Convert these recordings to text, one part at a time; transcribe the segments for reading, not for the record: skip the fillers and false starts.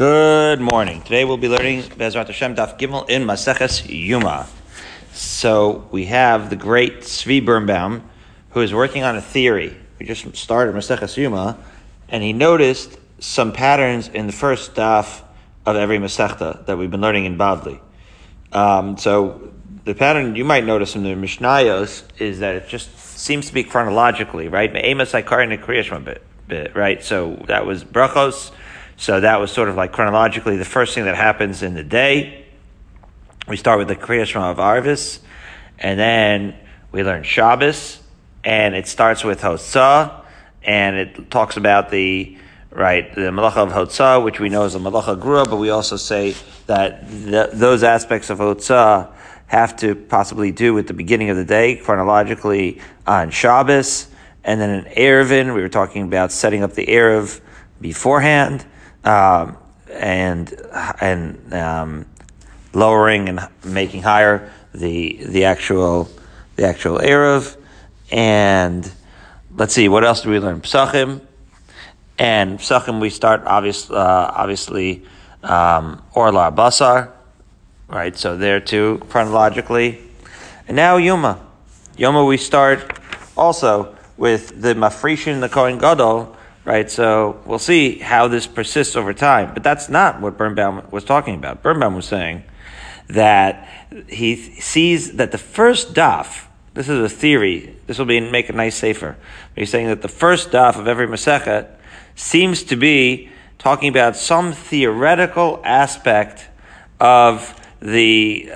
Good morning. Today we'll be learning Bezrat Hashem Daf Gimel in Maseches Yuma. So we have the great Svi Birnbaum, who is working on a theory. We just started Maseches Yuma, and he noticed some patterns in the first daf of every Masechta that we've been learning in Bavli. So the pattern you might notice in the Mishnayos is that it just seems to be chronologically, right? Right? So that was brachos. So that was sort of like chronologically the first thing that happens in the day. We start with the Krias Shema of Arvis, and then we learn Shabbos, and it starts with Hotzaah, and it talks about the Malacha of Hotzaah, which we know is the Malacha Grua, but we also say that those aspects of Hotzaah have to possibly do with the beginning of the day, chronologically on Shabbos. And then in Eruvin, we were talking about setting up the Eruv beforehand, and lowering and making higher the actual Eruv. And let's see, what else do we learn? Psachim. And Psachim, we start obviously Orla Basar, right? So there too, chronologically. And now Yuma. Yuma, we start also with the Mafrishin, the Kohen Gadol, right? So we'll see how this persists over time. But that's not what Birnbaum was talking about. Birnbaum was saying that he sees that the first daf, this is a theory, this will be make a nice sefer. He's saying that the first daf of every Masechet seems to be talking about some theoretical aspect of the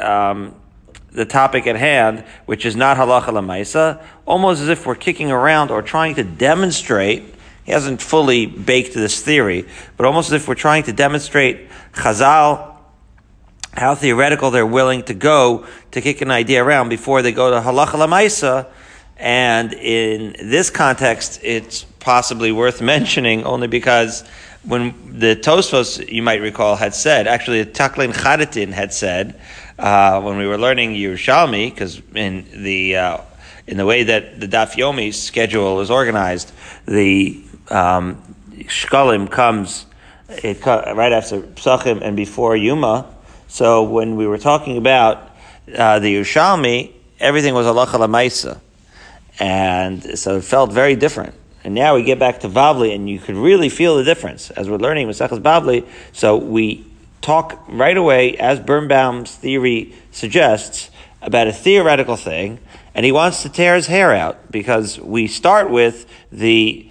topic at hand, which is not halacha lemaisa, almost as if we're kicking around or trying to demonstrate. He hasn't fully baked this theory, but almost as if we're trying to demonstrate Chazal, how theoretical they're willing to go to kick an idea around before they go to halacha lemaisa. And in this context, it's possibly worth mentioning only because when the Tosfos, you might recall, had said, actually the Taklin Chadatin had said, when we were learning Yerushalmi, because in the way that the Daf Yomi schedule is organized, the Shkalim comes right after Psachim and before Yuma. So when we were talking about the Yerushalmi, everything was halacha lemaisa, and so it felt very different. And now we get back to Bavli, and you could really feel the difference as we're learning Maseches Bavli. So we talk right away, as Birnbaum's theory suggests, about a theoretical thing, and he wants to tear his hair out because we start with the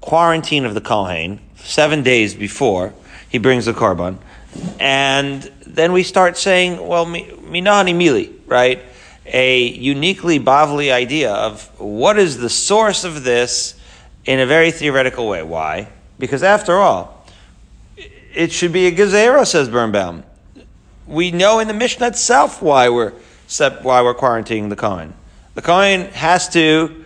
quarantine of the Kohen 7 days before he brings the korban, and then we start saying, well, minahani mili, right? A uniquely Bavli idea of what is the source of this in a very theoretical way. Why? Because after all, it should be a gezerah, says Birnbaum. We know in the Mishnah itself why we're quarantining the Kohen. The Kohen has to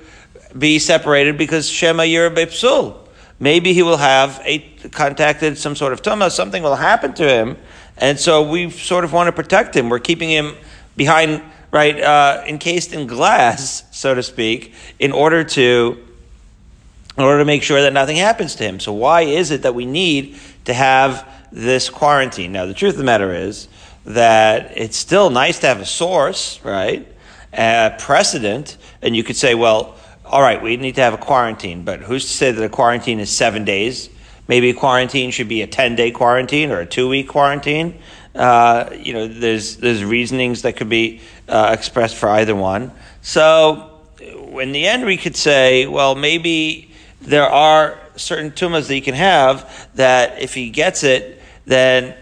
be separated because Shema Yireh B'Psul. Maybe he will have contacted some sort of tumah, something will happen to him, and so we sort of want to protect him. We're keeping him behind, right, encased in glass, so to speak, in order to make sure that nothing happens to him. So why is it that we need to have this quarantine? Now, the truth of the matter is that it's still nice to have a source, right, a precedent, and you could say, well, all right, we need to have a quarantine, but who's to say that a quarantine is 7 days? Maybe a quarantine should be a 10-day quarantine or a 2-week quarantine. There's reasonings that could be expressed for either one. So in the end, we could say, well, maybe there are certain tumas that he can have that if he gets it, then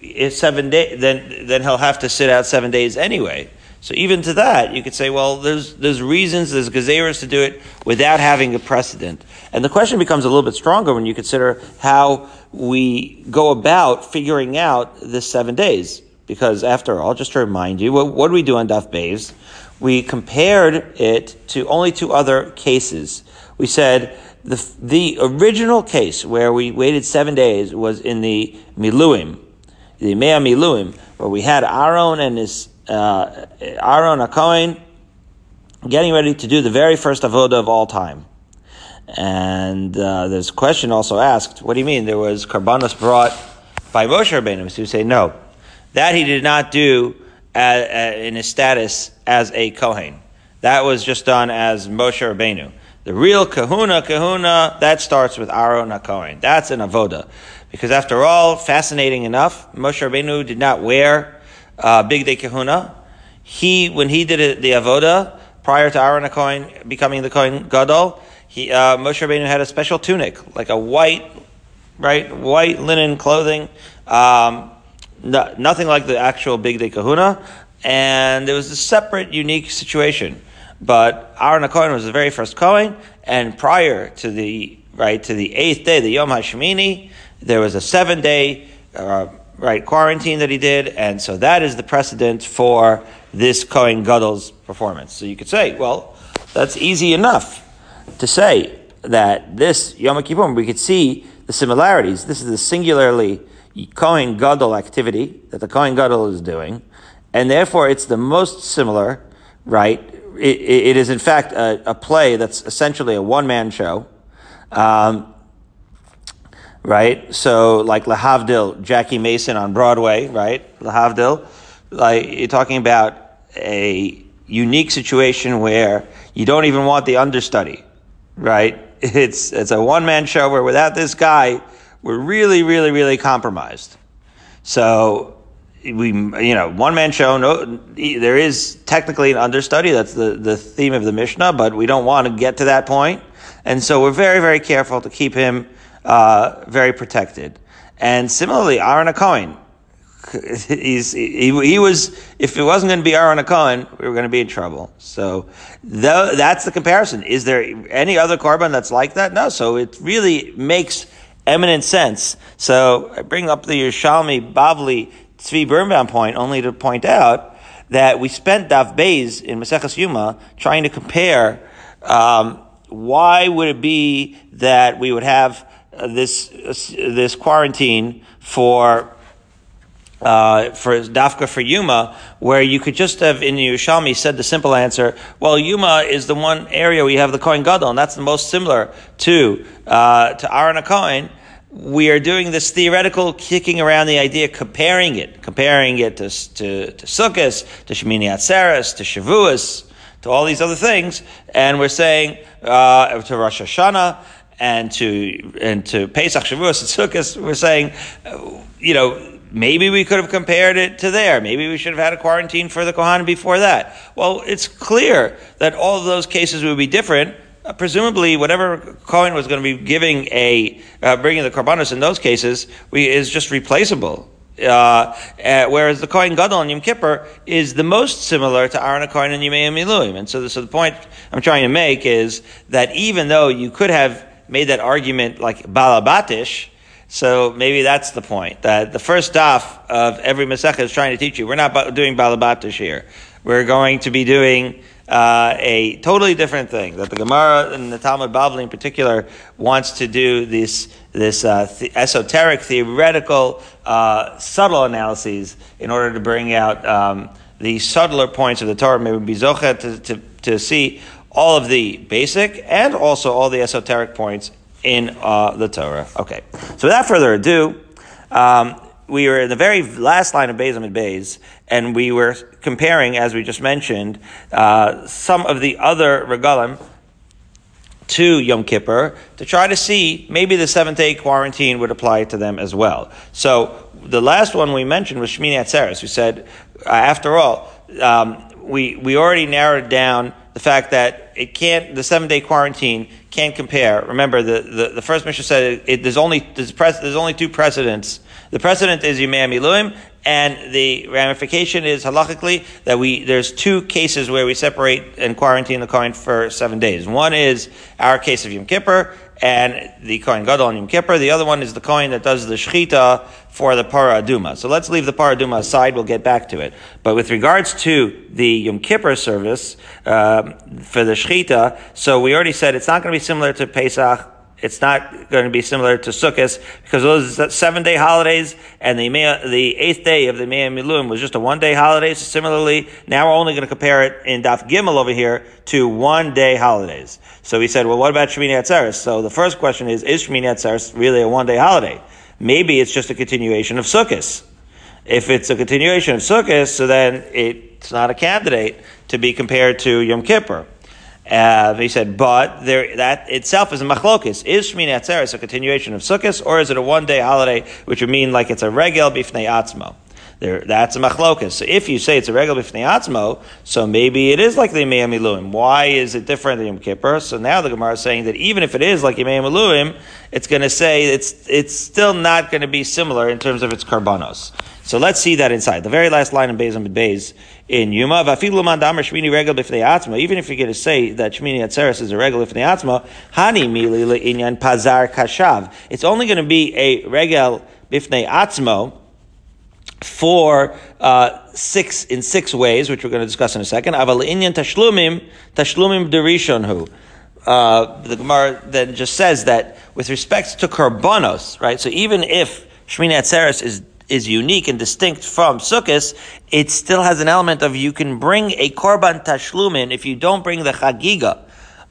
it's 7 days. Then he'll have to sit out 7 days anyway. So even to that, you could say, well, there's reasons, there's gezeros to do it without having a precedent. And the question becomes a little bit stronger when you consider how we go about figuring out the 7 days. Because after all, just to remind you, what do we do on Daf Beis? We compared it to only two other cases. We said the original case where we waited 7 days was in the Miluim, the Mea Miluim, where we had Aharon and his Aharon HaKohen getting ready to do the very first avoda of all time. And there's a question also asked, what do you mean there was korbanos brought by Moshe Rabbeinu who say no, that he did not do in his status as a Kohen. That was just done as Moshe Rabbeinu. The real kahuna, that starts with Aharon HaKohen. That's an avoda. Because after all, fascinating enough, Moshe Rabbeinu did not wear big day kahuna. When he did the avoda, prior to Aharon HaKohen becoming the Kohen Gadol, Moshe Rabbeinu had a special tunic, like a white linen clothing, nothing like the actual big day kahuna. And it was a separate, unique situation. But Aharon HaKohen was the very first Kohen, and prior to the eighth day, the Yom HaShemini, there was a 7-day quarantine that he did, and so that is the precedent for this Kohen Gadol's performance. So you could say, well, that's easy enough to say that this Yom Kippur, we could see the similarities. This is the singularly Kohen Gadol activity that the Kohen Gadol is doing, and therefore it's the most similar, right? It is, in fact, a play that's essentially a one-man show, right? So, like Lahavdil, Jackie Mason on Broadway, right? Lahavdil, like you're talking about a unique situation where you don't even want the understudy, right? It's a one-man show where without this guy, we're really, really, really compromised. So, one-man show, no, there is technically an understudy. That's the theme of the Mishnah, but we don't want to get to that point. And so we're very, very careful to keep him very protected. And similarly, Aharon HaKohen, he was, if it wasn't going to be Aharon HaKohen, we were going to be in trouble. So that's the comparison. Is there any other korban that's like that? No, so it really makes eminent sense. So I bring up the Yerushalmi, Bavli, Svi Birnbaum point only to point out that we spent Daf Beis in Maseches Yuma trying to compare why would it be that we would have this quarantine for Dafka for Yuma, where you could just have in Yerushalmi said the simple answer, well, Yuma is the one area where you have the Kohen Gadol, and that's the most similar to Aharon HaKohen. We are doing this theoretical kicking around the idea, comparing it to Sukkos, to Shemini Atzeres, to Shavuos, to all these other things, and we're saying to Rosh Hashanah and to Pesach, Shavuos, and Sukkos, we're saying, maybe we could have compared it to there. Maybe we should have had a quarantine for the Kohen before that. Well, it's clear that all of those cases would be different. Presumably, whatever Kohen was going to be bringing the korbanos in those cases is just replaceable. Whereas the Kohen Gadol in Yom Kippur is the most similar to Aharon HaKohen and Miluim. And so the point I'm trying to make is that even though you could have made that argument like balabatish, so maybe that's the point, that the first daf of every Masechet is trying to teach you, we're not doing balabatish here. We're going to be doing a totally different thing that the Gemara and the Talmud Bavli in particular wants to do this esoteric, theoretical, subtle analyses in order to bring out the subtler points of the Torah. Maybe be zocheh to see all of the basic and also all the esoteric points in the Torah. Okay, so without further ado, we were in the very last line of Beis Amid Beis, and we were comparing, as we just mentioned, some of the other regalim to Yom Kippur to try to see maybe the 7th-day quarantine would apply to them as well. So the last one we mentioned was Shemini Atzeres, who said, after all, we already narrowed down the fact that the 7-day quarantine can't compare. Remember, the first Mishnah said there's only two precedents. The precedent is Yimei Miluim, and the ramification is halachically that there's two cases where we separate and quarantine the Kohen for 7 days. One is our case of Yom Kippur and the Kohen Gadol on Yom Kippur. The other one is the Kohen that does the Shechita for the Parah Aduma. So let's leave the Parah Aduma aside. We'll get back to it. But with regards to the Yom Kippur service for the Shechita, so we already said it's not going to be similar to Pesach. It's not going to be similar to Sukkos because those 7-day holidays and the 8th day of the Yemei Miluim was just a 1-day holiday. So similarly, now we're only going to compare it in Daf Gimel over here to 1-day holidays. So we said, well, what about Shemini Atzeres? So the first question is Shemini Atzeres really a 1-day holiday? Maybe it's just a continuation of Sukkos. If it's a continuation of Sukkos, so then it's not a candidate to be compared to Yom Kippur. He said, but there, that itself is a machlokis. Is Shemini Atzeres a continuation of Sukkos, or is it a one-day holiday, which would mean like it's a regel bifnei atzmo? There, that's a machlokis. So if you say it's a regular bifnei atzmo, so maybe it is like the Yemei Miluim. Why is it different than Yom Kippur? So now the Gemara is saying that even if it is like Yemei Miluim, it's going to say it's still not going to be similar in terms of its karbanos. So let's see that inside. The very last line in Beis Amid Beis in Yuma, Vafilu man damar Shmini regel bifnei atzmo. Even if you're going to say that Shmini Atzeres is a regular bifnei atzmo, hani mili leinyan Pazar Kashav. It's only going to be a regel bifnei atzmo for 6 ways, which we're going to discuss in a second. Aval inyan tashlumim derishonhu. The Gemara then just says that with respect to korbanos, right? So even if Shemini Atzeres is unique and distinct from Sukkos, it still has an element of you can bring a korban tashlumin. If you don't bring the Chagiga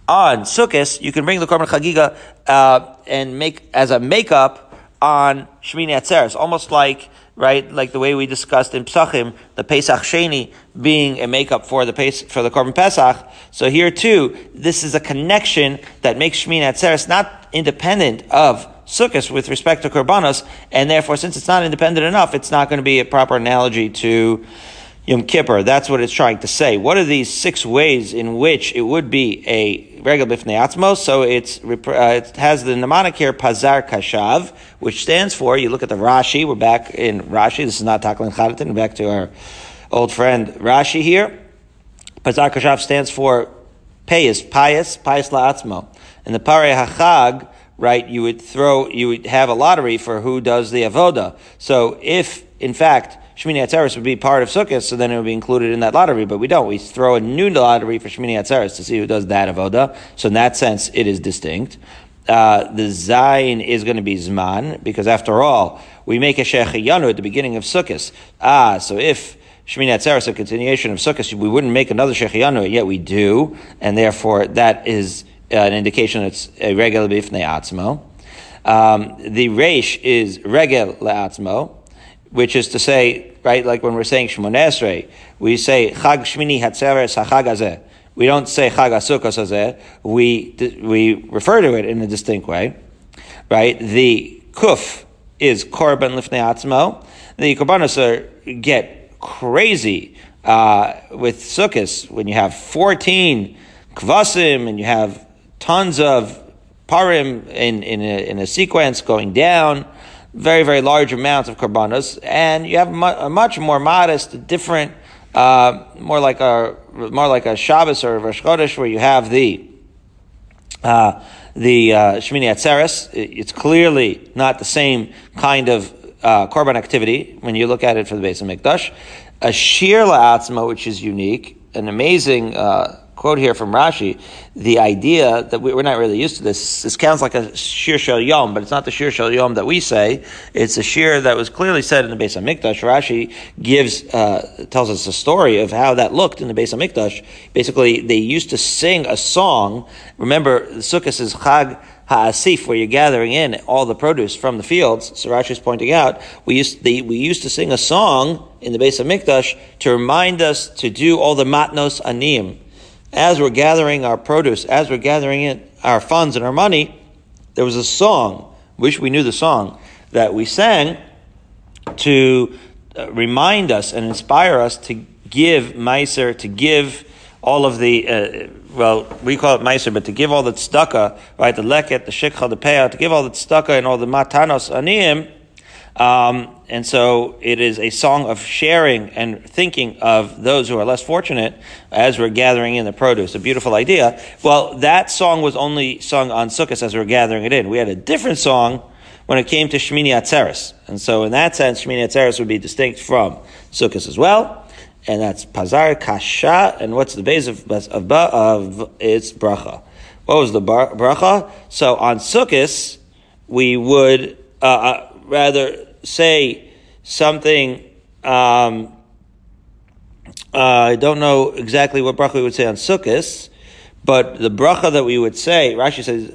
on Sukkos, you can bring the korban Chagiga and make as a makeup on Shemini Atzeres, almost like, right, like the way we discussed in Psachim, the Pesach Sheni being a makeup for the korban Pesach. So here too, this is a connection that makes Shemini Atzeres not independent of Sukkos with respect to korbanos, and therefore, since it's not independent enough, it's not going to be a proper analogy to Yom Kippur. That's what it's trying to say. What are these 6 ways in which it would be a regel bifnei atzmo? So it has the mnemonic here, Pazar Kashav, which stands for, you look at the Rashi, we're back in Rashi, this is not Taklin Chadatin, back to our old friend Rashi here. Pazar Kashav stands for pious la'atzmo. And the Parah HaChag, right, you would have a lottery for who does the avoda. So if, in fact, Shemini Atzeres would be part of Sukkot, so then it would be included in that lottery, but we don't. We throw a new lottery for Shemini Atzeres to see who does that avoda. So in that sense, it is distinct. The Zayin is going to be Zman, because after all, we make a Shechiyanu at the beginning of Sukkot. So if Shemini Atzeres, a continuation of Sukkot, we wouldn't make another Shechiyanu, yet we do, and therefore that is an indication it's a regel bifnei atzmo. The Reish is regel le'atzmo, which is to say, right, like when we're saying Shmoneh Esrei, we say Chag Shemini Hatzeres HaChag Hazeh. We don't say Chag HaSukkos Hazeh. We refer to it in a distinct way, right? The Kuf is Korban Lifnei Atzmo. The Korbanos get crazy with Sukkos when you have 14 Kvasim and you have tons of Parim in a sequence going down. Very, very large amounts of korbanos, and you have a much more modest, different, more like a Shabbos or Rosh Chodesh, where you have the Shemini Atzeres. It's clearly not the same kind of korban activity when you look at it for the Beis HaMikdash. A shir la'atzma, which is unique, an amazing quote here from Rashi, the idea that we're not really used to this. This sounds like a shir shel yom, but it's not the shir shel yom that we say. It's a shir that was clearly said in the Beis HaMikdash. Rashi tells us a story of how that looked in the Beis HaMikdash. Basically, they used to sing a song. Remember, Sukkos is Chag HaAsif, where you're gathering in all the produce from the fields. So Rashi is pointing out, we used to sing a song in the Beis HaMikdash to remind us to do all the matnos aniyim. As we're gathering our produce, as we're gathering in our funds and our money, there was a song, wish we knew the song, that we sang to remind us and inspire us to give meiser, to give all of the, we call it meiser, but to give all the tzedakah, right, the leket, the shikha, the peyah, to give all the tzedakah and all the matanos aniyim. And so it is a song of sharing and thinking of those who are less fortunate as we're gathering in the produce. A beautiful idea. Well, that song was only sung on Sukkot as we were gathering it in. We had a different song when it came to Shemini Atzeres. And so in that sense, Shemini Atzeres would be distinct from Sukkot as well. And that's Pazar Kasha. And what's the base of its bracha? What was the bracha? So on Sukkot, we would rather say something, I don't know exactly what bracha we would say on Sukkos, but the bracha that we would say, Rashi says,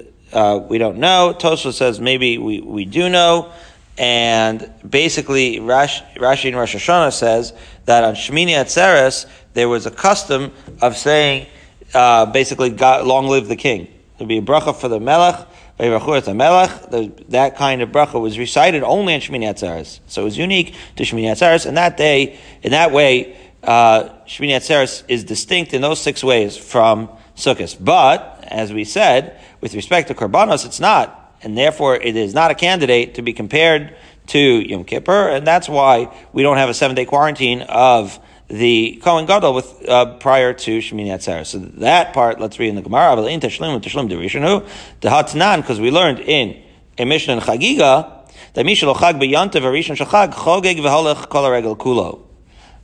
we don't know, Tosfos says maybe we do know, And basically, Rashi in Rosh Hashanah says that on Shemini Atzeres, there was a custom of saying, basically, God, long live the king. There'd be a bracha for the melech, that kind of bracha was recited only on Shemini Atzeres. So it was unique to Shemini Atzeres. And that day, in that way, Shemini Atzeres is distinct in those 6 ways from Sukkos. But, as we said, with respect to Korbanos, it's not. And therefore, it is not a candidate to be compared to Yom Kippur. And that's why we don't have a 7-day quarantine of the Kohen Gadol with, prior to Shemini Atzeres. So that part, let's read in the Gemara. Because we learned in a Mishnah in Chagiga,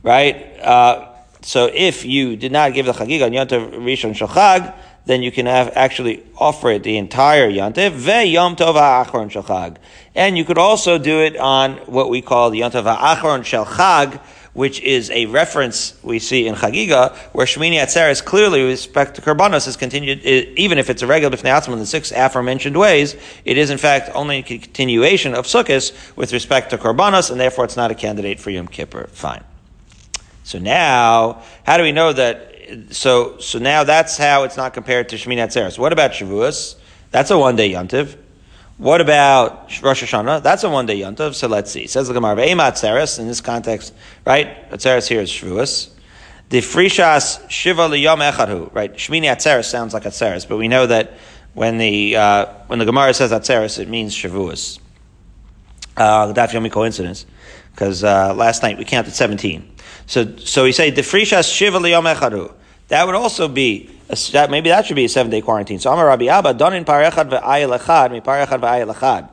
right? So if you did not give the Chagiga on Yontav Rishon Shachag, then you can have actually offer it the entire Yontav ve Yom Tov HaAcharon Shel Chag. And you could also do it on what we call the Yontav HaAcharon Shel Chag, which is a reference we see in Chagiga, where Shemini Atzeres clearly, with respect to Korbanos, is continued, even if it's a regular bifnei atzmo in the 6 aforementioned ways, it is in fact only a continuation of Sukkos with respect to Korbanos, and therefore it's not a candidate for Yom Kippur. Fine. So now, how do we know that, so now that's how it's not compared to Shemini Atzeres. What about Shavuos? That's a 1-day yontiv. What about Rosh Hashanah? That's a 1-day yontiv. So let's see. It says the Gemara, Ve'ema Atzeres, in this context, right? Atzeres here is Shavuos. The Frishas Shiva Liyom Echadhu, right? Shemini Atzeres sounds like Atzeres, but we know that when the Gemara says Atzeres, it means Shavuos. Daf Yomi coincidence, because last night we counted 17. So we say defrishas shiva liyom echadu. That would also be maybe that should be a 7-day quarantine. So Amar Rabbi Abba donin parechad ve'ayil echad mi parechad ve'ayil echad.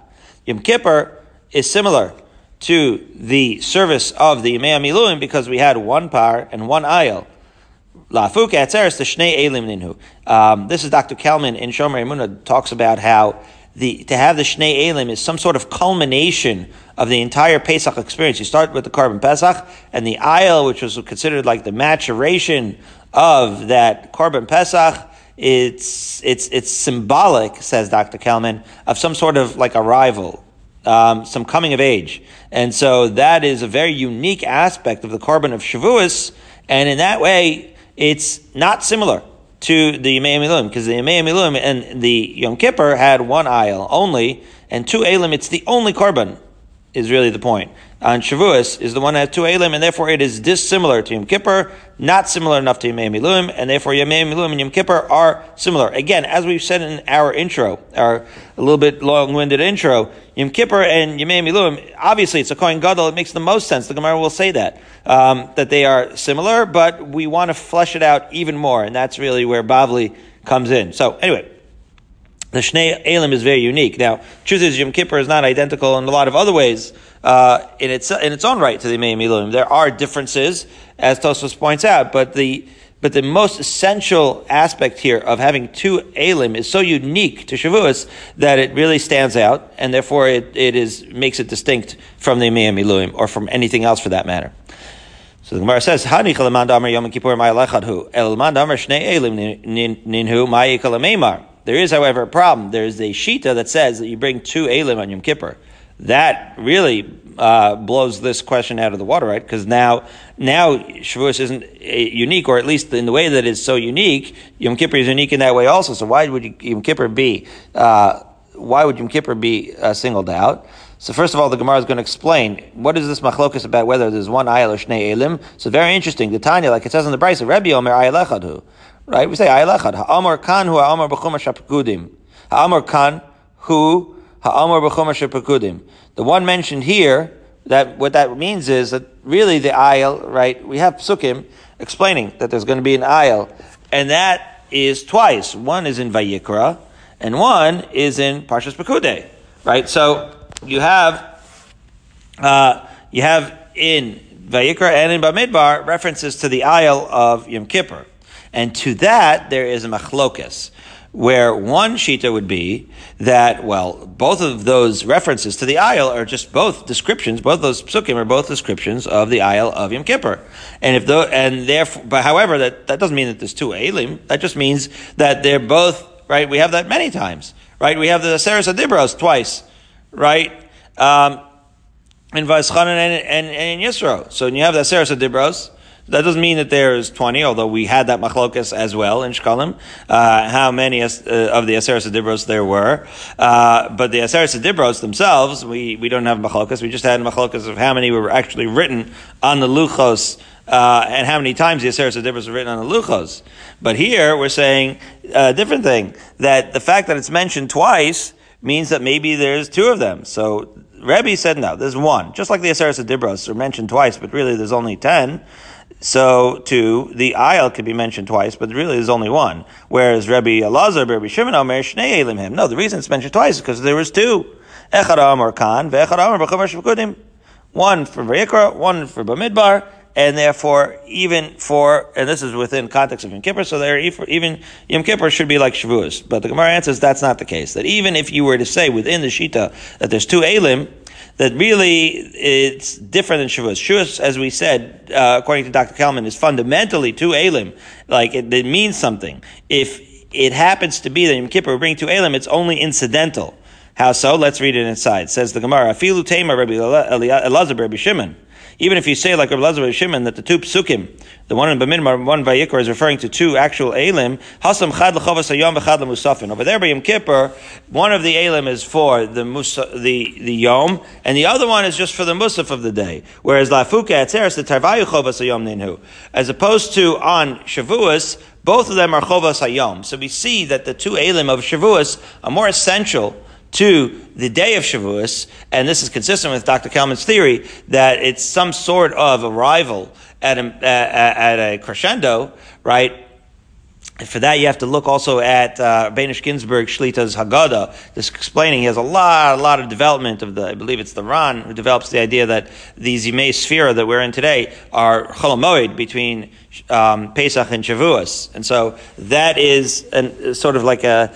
Yom Kippur is similar to the service of the Yemei Miluim because we had 1 par and 1 ayil. Lafuk atzeres the shnei elim ninhu. This is Dr. Kalman in Shomer Emunah talks about how to have the Shnei Elim is some sort of culmination of the entire Pesach experience. You start with the Korban Pesach, and the Ayil, which was considered like the maturation of that Korban Pesach, it's symbolic, says Dr. Kalman, of some sort of like arrival, some coming of age. And so that is a very unique aspect of the Korban of Shavuos, and in that way, it's not similar to the Yemei Miluim, because the Yemei Miluim and the Yom Kippur had 1 ayil only, and 2 elim, it's the only korban, is really the point. And Shavuos is the one that had 2 elim, and therefore it is dissimilar to Yom Kippur, not similar enough to Yemei Miluim, and therefore Yemei Miluim and Yom Kippur are similar. Again, as we've said in our intro, our a little bit long-winded intro, Yom Kippur and Yemei Miluim, obviously it's a Kohen Gadol, it makes the most sense, the Gemara will say that, that they are similar, but we want to flesh it out even more, and that's really where Bavli comes in. So anyway, the Shnei Elim is very unique. Now, truth is, Yom Kippur is not identical in a lot of other ways in its own right to the Yemei Miluim. There are differences, as Tosfos points out, but the most essential aspect here of having 2 Elim is so unique to Shavuos that it really stands out, and therefore it makes it distinct from the Yemei Miluim, or from anything else for that matter. So the Gemara says, "Hani chalaman damar Yom Kippur ma'alachadhu el man damar Shnei Elim ninhu ma'ikal meimar." There is, however, a problem. There is a shita that says that you bring 2 elim on Yom Kippur. That really blows this question out of the water, right? Because now Shavuos isn't unique, or at least in the way that it's so unique, Yom Kippur is unique in that way also. So why would Yom Kippur be singled out? So first of all, the Gemara is going to explain what is this machlokis about whether there's 1 ayil or shnei elim. So very interesting. The Tanya, like it says in the Brisa, Rebbe Omer ayil echadhu. Right, we say ayil echad. Ha'amar kan hu ha'amar b'chumar shapekudim. Ha'amar kan hu ha'amar b'chumar shapekudim. The one mentioned here, that what that means is that really the ayil, right? We have psukim explaining that there's going to be an ayil, and that is twice. One is in Vayikra, and one is in Parshas Pekudei. Right, so you have in Vayikra and in Bamidbar references to the ayil of Yom Kippur. And to that, there is a machlokis, where one shita would be that, well, both of those references to the ayil are just both descriptions, both those psukim are both descriptions of the ayil of Yom Kippur. And however, that doesn't mean that there's 2 elim, that just means that they're both, right, we have that many times, right? We have the Atzeres Adibros twice, right? in Vaischanan and in Yisro. So when you have the Aseret Dibros, that doesn't mean that there's 20, although we had that machlokis as well in Shkalim, how many of the Aseret Dibros there were. But the Aseret Dibros themselves, we don't have machlokis. We just had machlokis of how many were actually written on the Luchos, and how many times the Aseret Dibros are written on the Luchos. But here we're saying a different thing, that the fact that it's mentioned twice means that maybe there's two of them. So Rebbe said no, there's one. Just like the Aseret Dibros are mentioned twice, but really there's only 10. So too, the aisle could be mentioned twice, but really there's only one. Whereas Rebbe Elazar, Rebbe Shimon Omer, Shnei Elim Him. No, the reason it's mentioned twice is because there was two. Echad Omer Khan, ve'echad Omer B'chomer Shekudim. One for Vayikra, one for Bamidbar. And therefore, even for, and this is within context of Yom Kippur, so there, even Yom Kippur should be like Shavuos. But the Gemara answers that's not the case. That even if you were to say within the Shita that there's two Elim, that really it's different than Shavuos. Shavuos, as we said, according to Dr. Kalman, is fundamentally two Elim. Like, it means something. If it happens to be that Yom Kippur will bring two Elim, it's only incidental. How so? Let's read it inside. Says the Gemara, Afilu Teima Rabbi Elazar Rabbi Shimon. Even if you say, like Rabbi Elazar Shimon, that the two psukim, the one in Bamidbar, one Vayikra, is referring to two actual Elim, Hasam Chad L'chovas Hayom V'chad L'musafin. Over there by Yom Kippur, one of the Elim is for the Yom, and the other one is just for the Musaf of the day. Whereas Lafuka Atzeres, the Tarvayu Chovas Hayom Ninhu. As opposed to on Shavuos, both of them are Chovas Hayom. So we see that the two Elim of Shavuos are more essential to the day of Shavuos, and this is consistent with Dr. Kalman's theory that it's some sort of arrival at a crescendo, right? And for that, you have to look also at Beinish Ginsburg Shlita's Haggadah. This explaining, he has a lot of development of the, I believe it's the Ran, who develops the idea that the Zimei Sphira that we're in today are Chol HaMoed between Pesach and Shavuos. And so that is sort of like a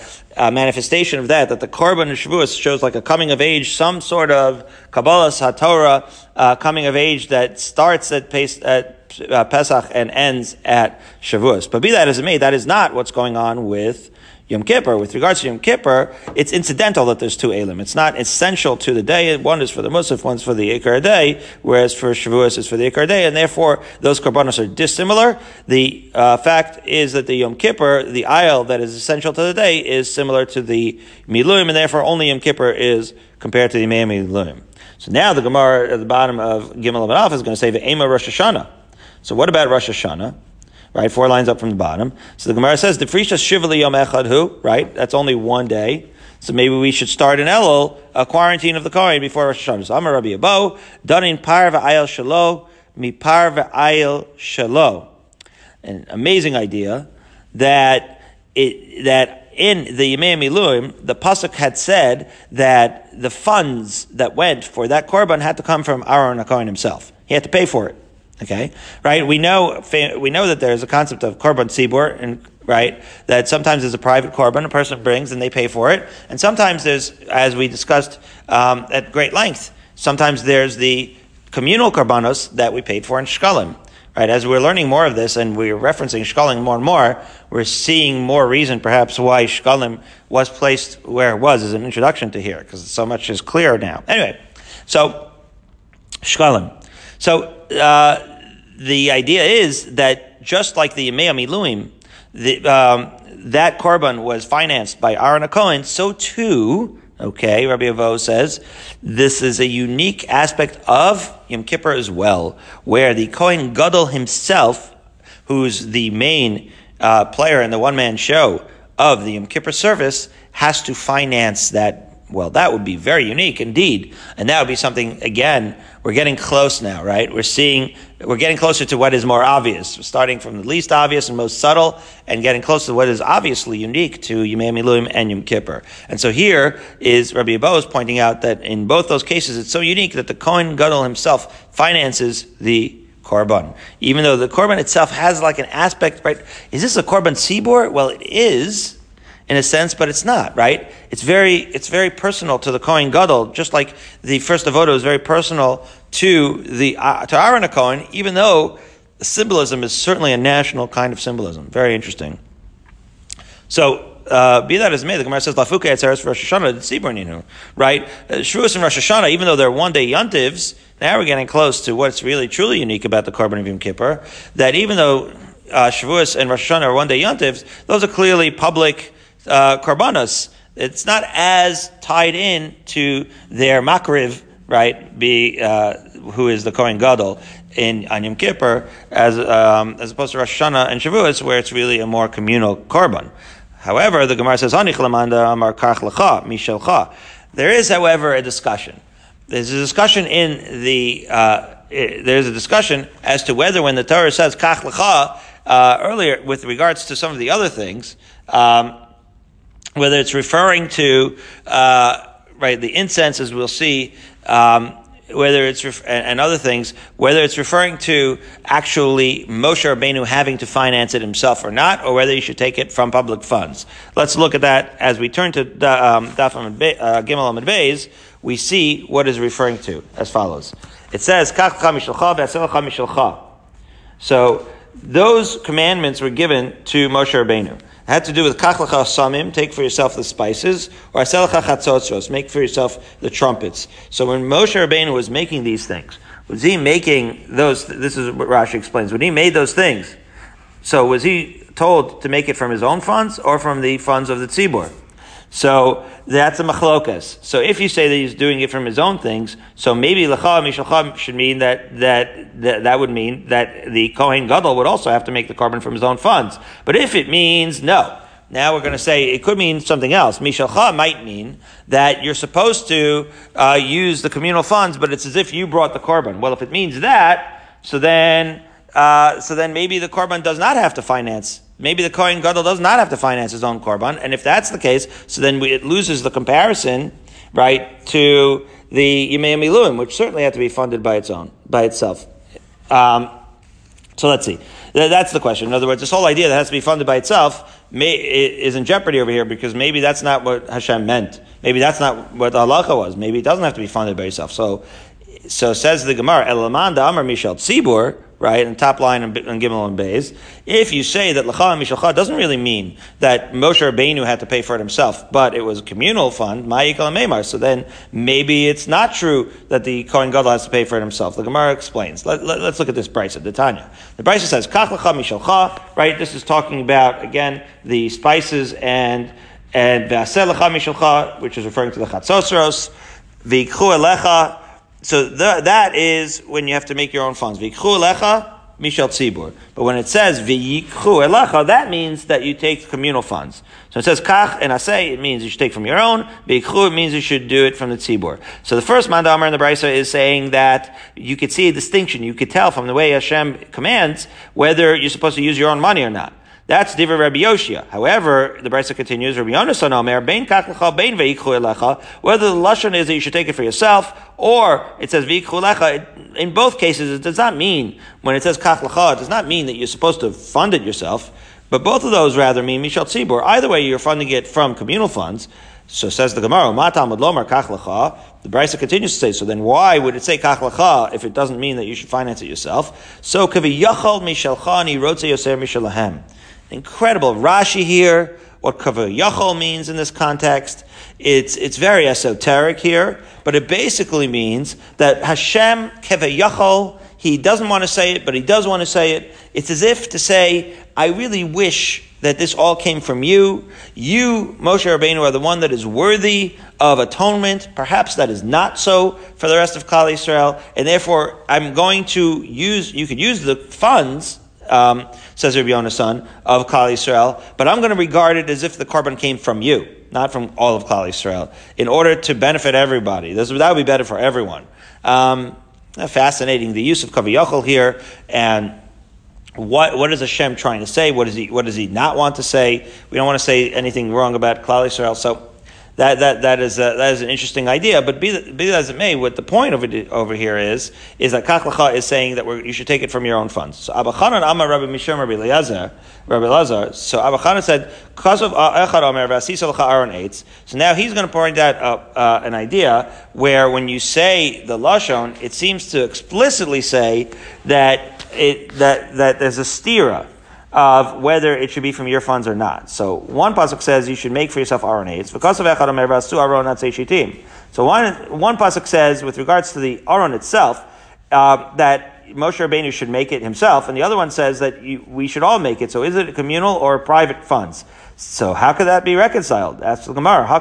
manifestation of that the korban of Shavuos shows like a coming of age, some sort of Kabbalah's HaTorah, coming of age that starts at Pesach and ends at Shavuos. But be that as it may, that is not what's going on with Yom Kippur. With regards to Yom Kippur, it's incidental that there's two Elim. It's not essential to the day. One is for the Musaf, one's for the Ikar day, whereas for Shavuos is for the Ikar day, and therefore those Korbanos are dissimilar. The fact is that the Yom Kippur, the aisle that is essential to the day, is similar to the Miluim, and therefore only Yom Kippur is compared to the Miluim. So now the Gemara at the bottom of Gimel Aleph is going to say Ve'ema Rosh Hashanah. So what about Rosh Hashanah? Right, 4 lines up from the bottom. So the Gemara says, Defrishas Shivali Yom Echad Hu, right? That's only one day. So maybe we should start an Elul, a quarantine of the Kohen before Rosh Hashanah. So Amar Rabbi Abo, Danin Par V'ayel Shelo, Mi Par V'ayel Shelo. An amazing idea that in the Yemei Miluim, the Pasuk had said that the funds that went for that Korban had to come from Aharon HaKohen himself. He had to pay for it. Okay, right? We know that there's a concept of korban tzibur, and right, that sometimes there's a private korban a person brings and they pay for it, and sometimes there's, as we discussed at great length, sometimes there's the communal korbanos that we paid for in Shkalim. Right, as we're learning more of this and we're referencing Shkalim more and more, we're seeing more reason perhaps why Shkalim was placed where it was as an introduction to here, because so much is clear now. Anyway, so Shkalim. So the idea is that just like the Yemei Miluim, that korban was financed by Aharon HaKohen, so too, okay, Rabbi Avo says, this is a unique aspect of Yom Kippur as well, where the Kohen Gadol himself, who's the main player in the one-man show of the Yom Kippur service, has to finance that. Well, that would be very unique indeed. And that would be something, again, we're getting close now, right? We're getting closer to what is more obvious. We're starting from the least obvious and most subtle and getting close to what is obviously unique to Yemei Miluim and Yom Kippur. And so here is Rabbi Abo is pointing out that in both those cases, it's so unique that the Kohen Gadol himself finances the korban. Even though the korban itself has like an aspect, right? Is this a korban tzibur? Well, it is, in a sense, but it's not, right? It's very personal to the Kohen Gadol, just like the first avoda is very personal to to Aharon HaKohen, even though the symbolism is certainly a national kind of symbolism. Very interesting. So, be that as may, the Gemara says, Lafuke Atzeres for Rosh Hashanah, right? Shavuos and Rosh Hashanah, even though they're one-day yontivs, Now we're getting close to what's really truly unique about the Korban of Yom Kippur, that even though Shavuos and Rosh Hashanah are one-day yontifs, those are clearly public korbanos. It's not as tied in to their makriv, right? Who is the Kohen Gadol on Yom Kippur, as opposed to Rosh Hashanah and Shavuos, where it's really a more communal korban. However, the Gemara says, "Hanich lamanda amar kach lecha mishelcha." There is, however, a discussion. There's a discussion as to whether when the Torah says kach lecha earlier with regards to some of the other things, whether it's referring to the incense, as we'll see, and other things, whether it's referring to actually Moshe Rabbeinu having to finance it himself or not, or whether you should take it from public funds. Let's look at that as we turn to Daf Gimel Amud Beis. We see what is referring to as follows. It says, "Kach lecha mishelcha v'aselcha mishelcha." So those commandments were given to Moshe Rabbeinu. It had to do with kach lecha samim, take for yourself the spices, or asel lecha chatzotzos, make for yourself the trumpets. So when Moshe Rabbeinu was making these things, was he making those? This is what Rashi explains. When he made those things, so was he told to make it from his own funds or from the funds of the tzibor? So that's a machlokis. So if you say that he's doing it from his own things, so maybe lecha mishalcha should mean that would mean that the Kohen Gadol would also have to make the korban from his own funds. But if it means no, now we're going to say it could mean something else. Mishalcha might mean that you're supposed to use the communal funds, but it's as if you brought the korban. Well, if it means that, so then maybe the korban does not have to finance. Maybe the Kohen Gadol does not have to finance his own korban, and if that's the case, so then it loses the comparison, right, to the Yemei Miluim, which certainly had to be funded by itself. So let's see. That's the question. In other words, this whole idea that has to be funded by itself is in jeopardy over here, because maybe that's not what Hashem meant. Maybe that's not what the halacha was. Maybe it doesn't have to be funded by itself. So says the Gemara, Elaman da Amar Mishal Tzibur, right, in the top line on Gimel and Beis, if you say that Lecha and Mishalcha doesn't really mean that Moshe Rabbeinu had to pay for it himself, but it was a communal fund, Ma'ikal and Meimar, so then maybe it's not true that the Kohen Gadol has to pay for it himself. The Gemara explains. Let's look at this Brisa, the Tanya. The Brisa says, Kach Lecha Mishalcha, right, this is talking about, again, the spices and V'aseh Lecha Mishalcha, which is referring to the Chatzosros, V'ikhu Elecha. So that is when you have to make your own funds. V'yikchu elecha mishal tzibur. But when it says v'yikchu elecha, that means that you take communal funds. So it says kach and aseh, it means you should take from your own. V'yikchu, it means you should do it from the tzibur. So the first mandamar in the Brisa is saying that you could see a distinction. You could tell from the way Hashem commands whether you're supposed to use your own money or not. That's Divrei Rabbi Yoshia. However, the Brisa continues, Rabbi Yonasan Omer, Bein Kach Lecha, Bein Ve'ikchu Elecha, whether the Lashon is that you should take it for yourself, or it says Ve'ikchu Elecha, in both cases, it does not mean, when it says Kach Lecha, it does not mean that you're supposed to fund it yourself, but both of those rather mean Mishal Tzibur. Either way, you're funding it from communal funds. So says the Gemara, Ma Talmud Lomar Kach Lecha. The Brisa continues to say, so then why would it say Kach Lecha if it doesn't mean that you should finance it yourself? So Kaviyachal Mishalcha Ani Rotze Yoser Mishalahem. Incredible Rashi here. What kaviyachol means in this context, it's very esoteric here, but it basically means that Hashem kaviyachol, he doesn't want to say it, but he does want to say it. It's as if to say, I really wish that this all came from you. You, Moshe Rabbeinu, are the one that is worthy of atonement. Perhaps that is not so for the rest of Klal Yisrael, and therefore I'm going to use. You could use the funds. Says Rabbi Yonasan of Klal Yisrael, but I'm going to regard it as if the korban came from you, not from all of Klal Yisrael, in order to benefit everybody. That would be better for everyone. Fascinating, the use of kaviyachol here, and what is Hashem trying to say? What does he not want to say? We don't want to say anything wrong about Klal Yisrael, so that is an interesting idea. But be that as it may, what the point over here is that Kach Lecha is saying that you should take it from your own funds. So Abba Chanan Amar Rabbi Mishum Rabbi Lazar. So Abba Chanan said Kasav Echad Omer Vasisa Lecha Aaron Eitz. So now he's going to point out an idea where when you say the lashon, it seems to explicitly say that there's a stira. of whether it should be from your funds or not. So one pasuk says you should make for yourself aron eitz. So one pasuk says with regards to the aron itself that Moshe Rabbeinu should make it himself, and the other one says that we should all make it. So is it communal or private funds? So how could that be reconciled? That's the Gemara. How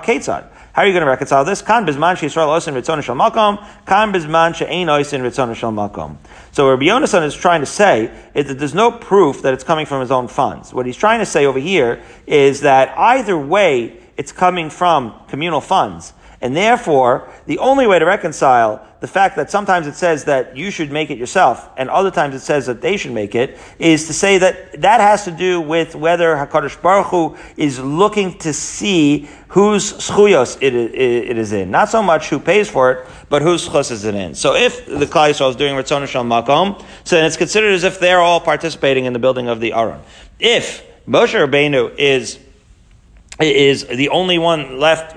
are you going to reconcile this? Kan bizman she'Yisrael osin ritzon shel makom, kan bizman she'ein osin ritzon shel makom. So what Rabbi Yonason is trying to say is that there's no proof that it's coming from his own funds. What he's trying to say over here is that either way, it's coming from communal funds. And therefore, the only way to reconcile the fact that sometimes it says that you should make it yourself and other times it says that they should make it is to say that that has to do with whether HaKadosh Baruch Hu is looking to see whose schuyos it is in. Not so much who pays for it, but whose schuyos is it in. So if the Klal Yisrael is doing Ratzon Hashem Makom, so then it's considered as if they're all participating in the building of the Aron. If Moshe Rabbeinu is the only man left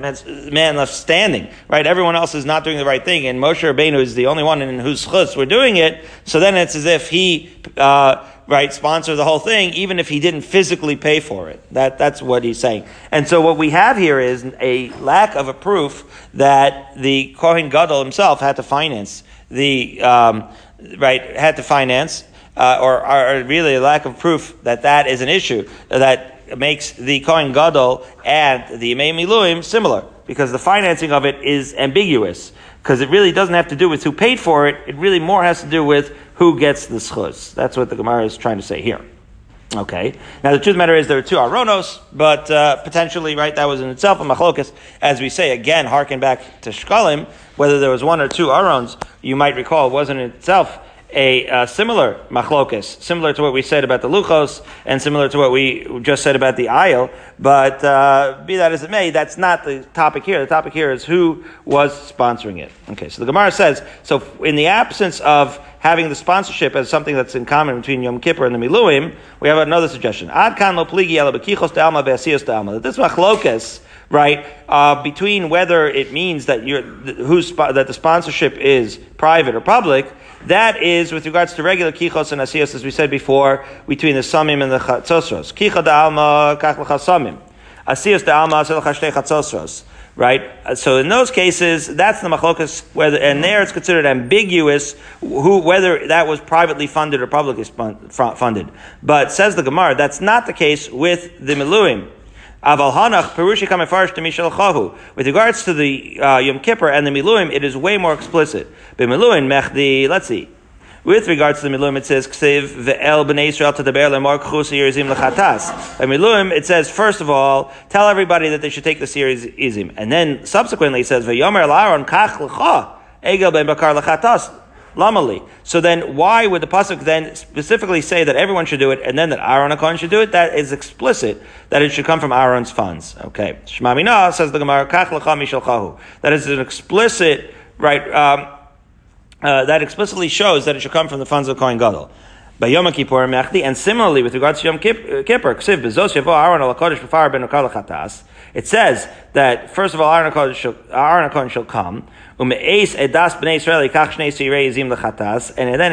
standing, right? Everyone else is not doing the right thing, and Moshe Rabbeinu is the only one in whose chutz we're doing it, so then it's as if he, sponsored the whole thing, even if he didn't physically pay for it. That's what he's saying. And so what we have here is a lack of a proof that the Kohen Gadol himself had to finance or really a lack of proof that is an issue, that makes the Kohen Gadol and the Yemei Miluim similar, because the financing of it is ambiguous, because it really doesn't have to do with who paid for it. It really more has to do with who gets the schuz. That's what the Gemara is trying to say here. Okay. Now the truth of the matter is there are two Aronos, but potentially, right, that was in itself a machlokis. As we say, again, harken back to Shkalim, whether there was one or two Arons, you might recall, wasn't in itself a similar machlokis, similar to what we said about the luchos and similar to what we just said about the aisle, but be that as it may, that's not the topic here. The topic here is who was sponsoring it. Okay, so the Gemara says, so in the absence of having the sponsorship as something that's in common between Yom Kippur and the Miluim, we have another suggestion. Ad kan lo pligi ela bekichos d'alma ve'asiyos d'alma. That this machlokis, right, between whether it means that that the sponsorship is private or public, that is with regards to regular kichos and asiyos, as we said before, between the samim and the chatzosros. Kicha d'alma kach l'cha samim. Asiyos d'alma asel l'cha shtei chatzosros. Right? So in those cases, that's the machlokas, and there it's considered ambiguous whether that was privately funded or publicly funded. But says the Gemara, that's not the case with the Miluim. With regards to the Yom Kippur and the Miluim, it is way more explicit. Let's see. With regards to the Miluim, it says, Ksev ve'el b'nei Yisrael tadaber lemor k'chus yerizim l'chatas. By Miluim, it says, first of all, tell everybody that they should take the series izim. And then subsequently it says, ve'yomer l'Aaron kach l'cha egel ben bakar l'chatas lamali. So then why would the pasuk then specifically say that everyone should do it and then that Aharon HaKohen should do it? That is explicit that it should come from Aaron's funds. Okay. Shema mina, says the Gemara, kach l'cha mishalchahu. That is an explicit, that explicitly shows that it should come from the funds of Kohen Gadol. By Yom Kippur and similarly with regards to Yom Kippur, it says that first of all, Aharon HaKohen shall come, and then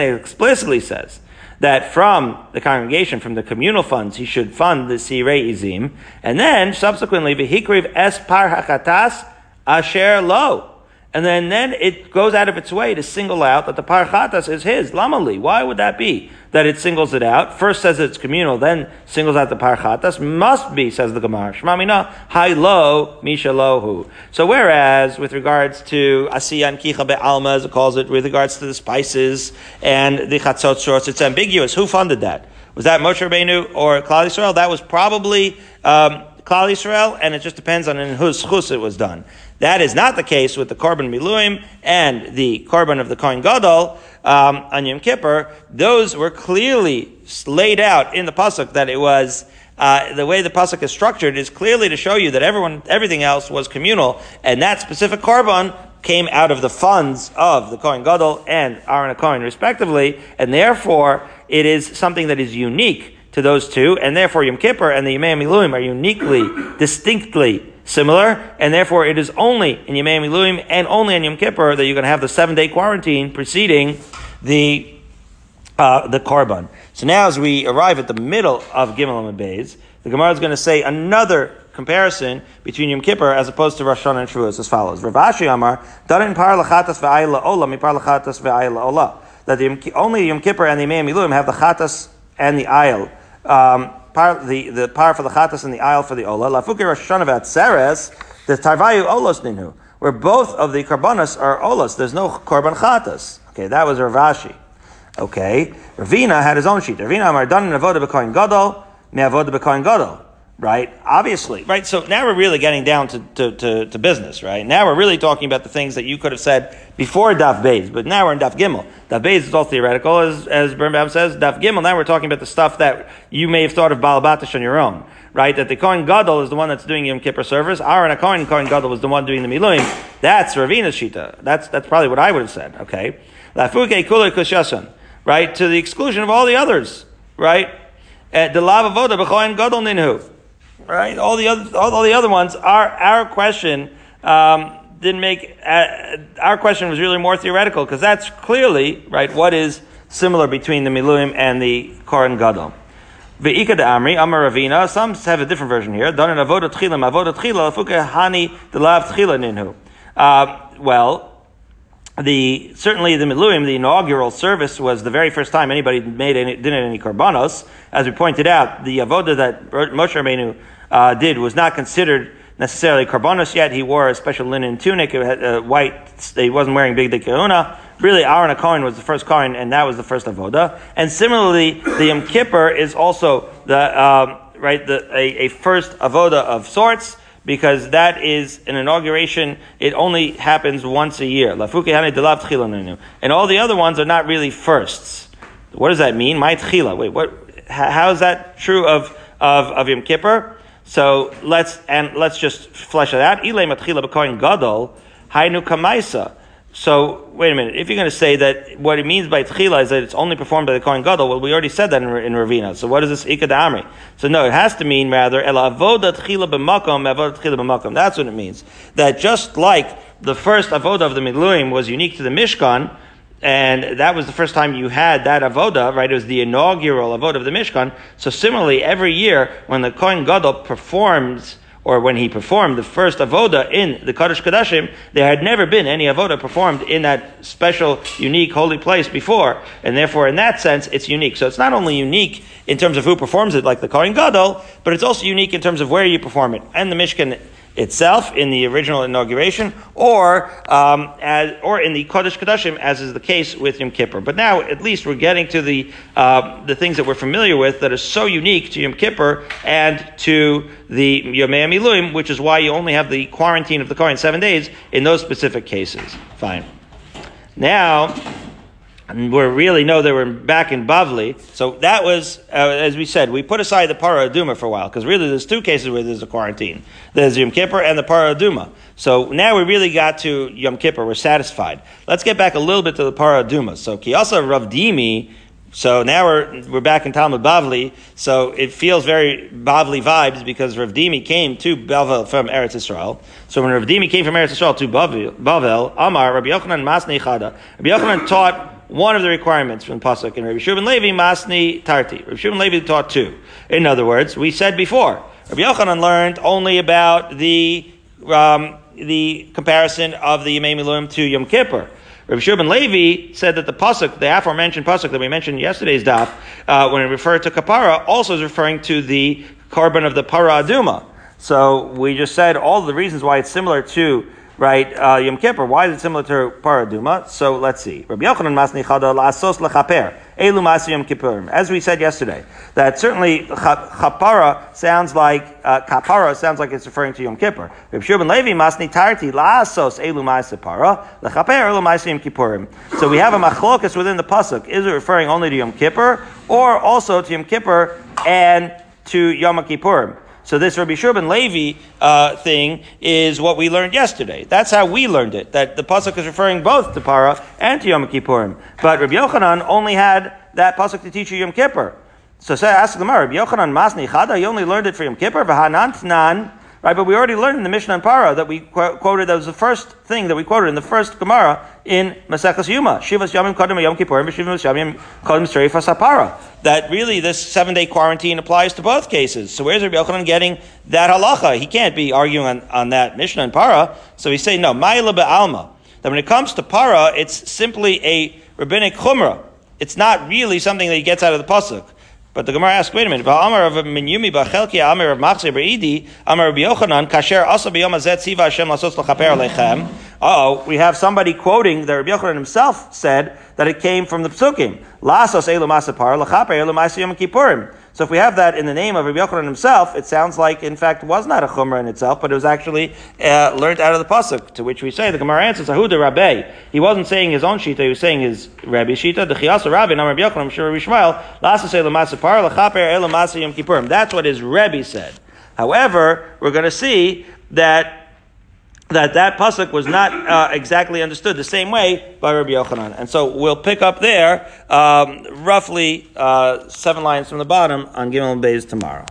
it explicitly says that from the congregation, from the communal funds, he should fund the sirei izim, and then subsequently v'hikriv es par hachatas asher lo. And then it goes out of its way to single out that the parchatas is his. Lamali. Why would that be? That it singles it out. First says it's communal, then singles out the parchatas. Must be, says the Gemara. Shmamina, hai lo, mishalohu. So whereas, with regards to asiyan kicha be'alma, as it calls it, with regards to the spices and the chatzot shorts, it's ambiguous. Who funded that? Was that Moshe Rabbeinu or Klal Yisrael? That was probably Klal Yisrael, and it just depends on in whose chus it was done. That is not the case with the korban miluim and the korban of the Kohen Gadol on Yom Kippur. Those were clearly laid out in the pasuk that it was the way the pasuk is structured is clearly to show you that everything else was communal, and that specific korban came out of the funds of the Kohen Gadol and Aharon HaKohen respectively, and therefore it is something that is unique to those two, and therefore Yom Kippur and the Yemei Miluim are uniquely, distinctly similar, and therefore it is only in Yemei Miluim and only in Yom Kippur that you're going to have the 7-day quarantine preceding the the korban. So now as we arrive at the middle of Gimel and Beis, the Gemara is going to say another comparison between Yom Kippur as opposed to Rosh Hashanah and Shavuos as follows. Rav Ashi Amar, that only Yom Kippur and the Yemei Miluim have the chatas and the ayil, the par for the chatas and the ayil for the ola. Lafuki Rosh Hashanah v'atzeres, the tarvayu olos ninhu, where both of the korbanos are olos. There's no korban chatas. Okay, that was Rav Ashi. Okay, Ravina had his own sheet. Ravina Amar, done in avoda b'Kohen Gadol, me avoda b'Kohen Gadol. Right? Obviously. Right? So now we're really getting down to business, right? Now we're really talking about the things that you could have said before Daf Beis, but now we're in Daf Gimel. Daf Beis is all theoretical, as Birnbaum says. Daf Gimel, now we're talking about the stuff that you may have thought of Balabatish on your own, right? That the Kohen Gadol is the one that's doing Yom Kippur service. Aharon HaKohen, Kohen Gadol was the one doing the Miluim. That's Ravina's Shita. That's probably what I would have said, okay? Lafuke Kuler Kushasan, right? To the exclusion of all the others, right? The Lav Avoda B'Kohen Gadol Ninhu. Right, all the other ones. Our question didn't make. Our question was really more theoretical because that's clearly right. What is similar between the Miluim and the Kohen Gadol? Ve'ika de'amri Amar Ravina. Some have a different version here. Donin avoda tchilim avoda tchila lafuke hani delav tchila ninhu. Well, certainly the Miluim, the inaugural service, was the very first time anybody did any korbanos. As we pointed out, the avoda that Moshe Rabbeinu did was not considered necessarily korbanos yet. He wore a special linen tunic, white. He wasn't wearing big keuna. Really, Aharon HaKohen was the first Kohen, and that was the first avoda. And similarly, the Yom Kippur is also a first avoda of sorts, because that is an inauguration. It only happens once a year. And all the other ones are not really firsts. What does that mean? My tchila. Wait, what? How is that true of Yom Kippur? So let's just flesh it out. Ilay matchila b'Kohen Gadol, haynu kamaisa. So wait a minute. If you're going to say that what it means by tchila is that it's only performed by the Kohen Gadol, well, we already said that in Ravina. So what is this ikad amri? So no, it has to mean rather ela avoda tchila b'makom, avoda tchila b'makom. That's what it means. That just like the first avoda of the Miluim was unique to the Mishkan, and that was the first time you had that avoda, right? It was the inaugural avoda of the Mishkan. So similarly, every year when the Kohen Gadol performs, or when he performed the first avoda in the Kodesh Kodashim, there had never been any avoda performed in that special, unique, holy place before. And therefore, in that sense, it's unique. So it's not only unique in terms of who performs it, like the Kohen Gadol, but it's also unique in terms of where you perform it. And the Mishkan itself in the original inauguration, or in the Kodesh Kodashim, as is the case with Yom Kippur. But now, at least, we're getting to the things that we're familiar with that are so unique to Yom Kippur and to the Yomei Miluim, which is why you only have the quarantine of the Kohen 7 days in those specific cases. Fine. Now, we really know that we're back in Bavli. So that was, as we said, we put aside the Parah Aduma for a while, because really there's two cases where there's a quarantine. There's Yom Kippur and the Parah Aduma. So now we really got to Yom Kippur. We're satisfied. Let's get back a little bit to the Parah Aduma. So Kiyasa Ravdimi. So now we're back in Talmud Bavli. So it feels very Bavli vibes because Ravdimi came to Bavel from Eretz Yisrael. So when Ravdimi came from Eretz Yisrael to Bavel, Amar Rabbi Yochanan Masnei Chada. Rabbi Yochanan taught one of the requirements from Pasuk, and Rabbi Shimon Levi Masni Tarti. Rabbi Shimon Levi taught two. In other words, we said before, Rabbi Yochanan learned only about the comparison of the Yemei Miluim to Yom Kippur. Rabbi Shimon Levi said that the Pasuk, the aforementioned Pasuk that we mentioned in yesterday's daf, when it referred to Kapara, also is referring to the Korban of the Parah Aduma. So we just said all the reasons why it's similar to Yom Kippur. Why is it similar to Parah Aduma? So let's see. Rabbi Yochanan Masni Chada la'asos lechaper elu ma'asim Yom Kippurim. As we said yesterday, that certainly kapara sounds like it's referring to Yom Kippur. Rabbi Shimon Levi Masni Tarti la'asos elu ma'asim para lechaper elu ma'asim Yom Kippurim. So we have a machlokis within the pasuk. Is it referring only to Yom Kippur, or also to Yom Kippur and to Yom Kippurim? So this Rabbi Shimon Levi thing is what we learned yesterday. That's how we learned it, that the pasuk is referring both to Parah and to Yom Kippurim. But Rabbi Yochanan only had that pasuk to teach you Yom Kippur. So ask the Gemara, Rabbi Yochanan Masni Chada, you only learned it for Yom Kippur? V'hanantnan, Right? But we already learned in the Mishnah and Parah that we quoted, that was the first thing that we quoted in the first Gemara in Maseches Yuma. Shivas Yamim Kodem Yom Kippur, and Shivas Yamim Kodem Tzreifas HaParah. That really this 7-day quarantine applies to both cases. So where's Rabbi Yochanan getting that halacha? He can't be arguing on that Mishnah and Parah. So he's saying, no, Ma'ila Be'alma. That when it comes to Parah, it's simply a rabbinic chumrah. It's not really something that he gets out of the pasuk. But the Gemara asks, wait a minute. We have somebody quoting that Rabbi Yochanan himself said that it came from the Psukim. So if we have that in the name of Rabbi Yochanan himself, it sounds like, in fact, was not a chumrah in itself, but it was actually learned out of the pasuk. To which we say, the Gemara answers, Ahuda Rabbi. He wasn't saying his own shita; he was saying his Rabbi shita. The Chiyasa Rabbi, Nam Rabbi Yochanan, Shira Rishmael, Lasa Seila Masapar, Lachaper Ela Masa Yom Kippurim. That's what his Rebbe said. However, we're going to see that pasuk was not exactly understood the same way by Rabbi Yochanan. And so we'll pick up there roughly 7 lines from the bottom on Gimel and Beis tomorrow.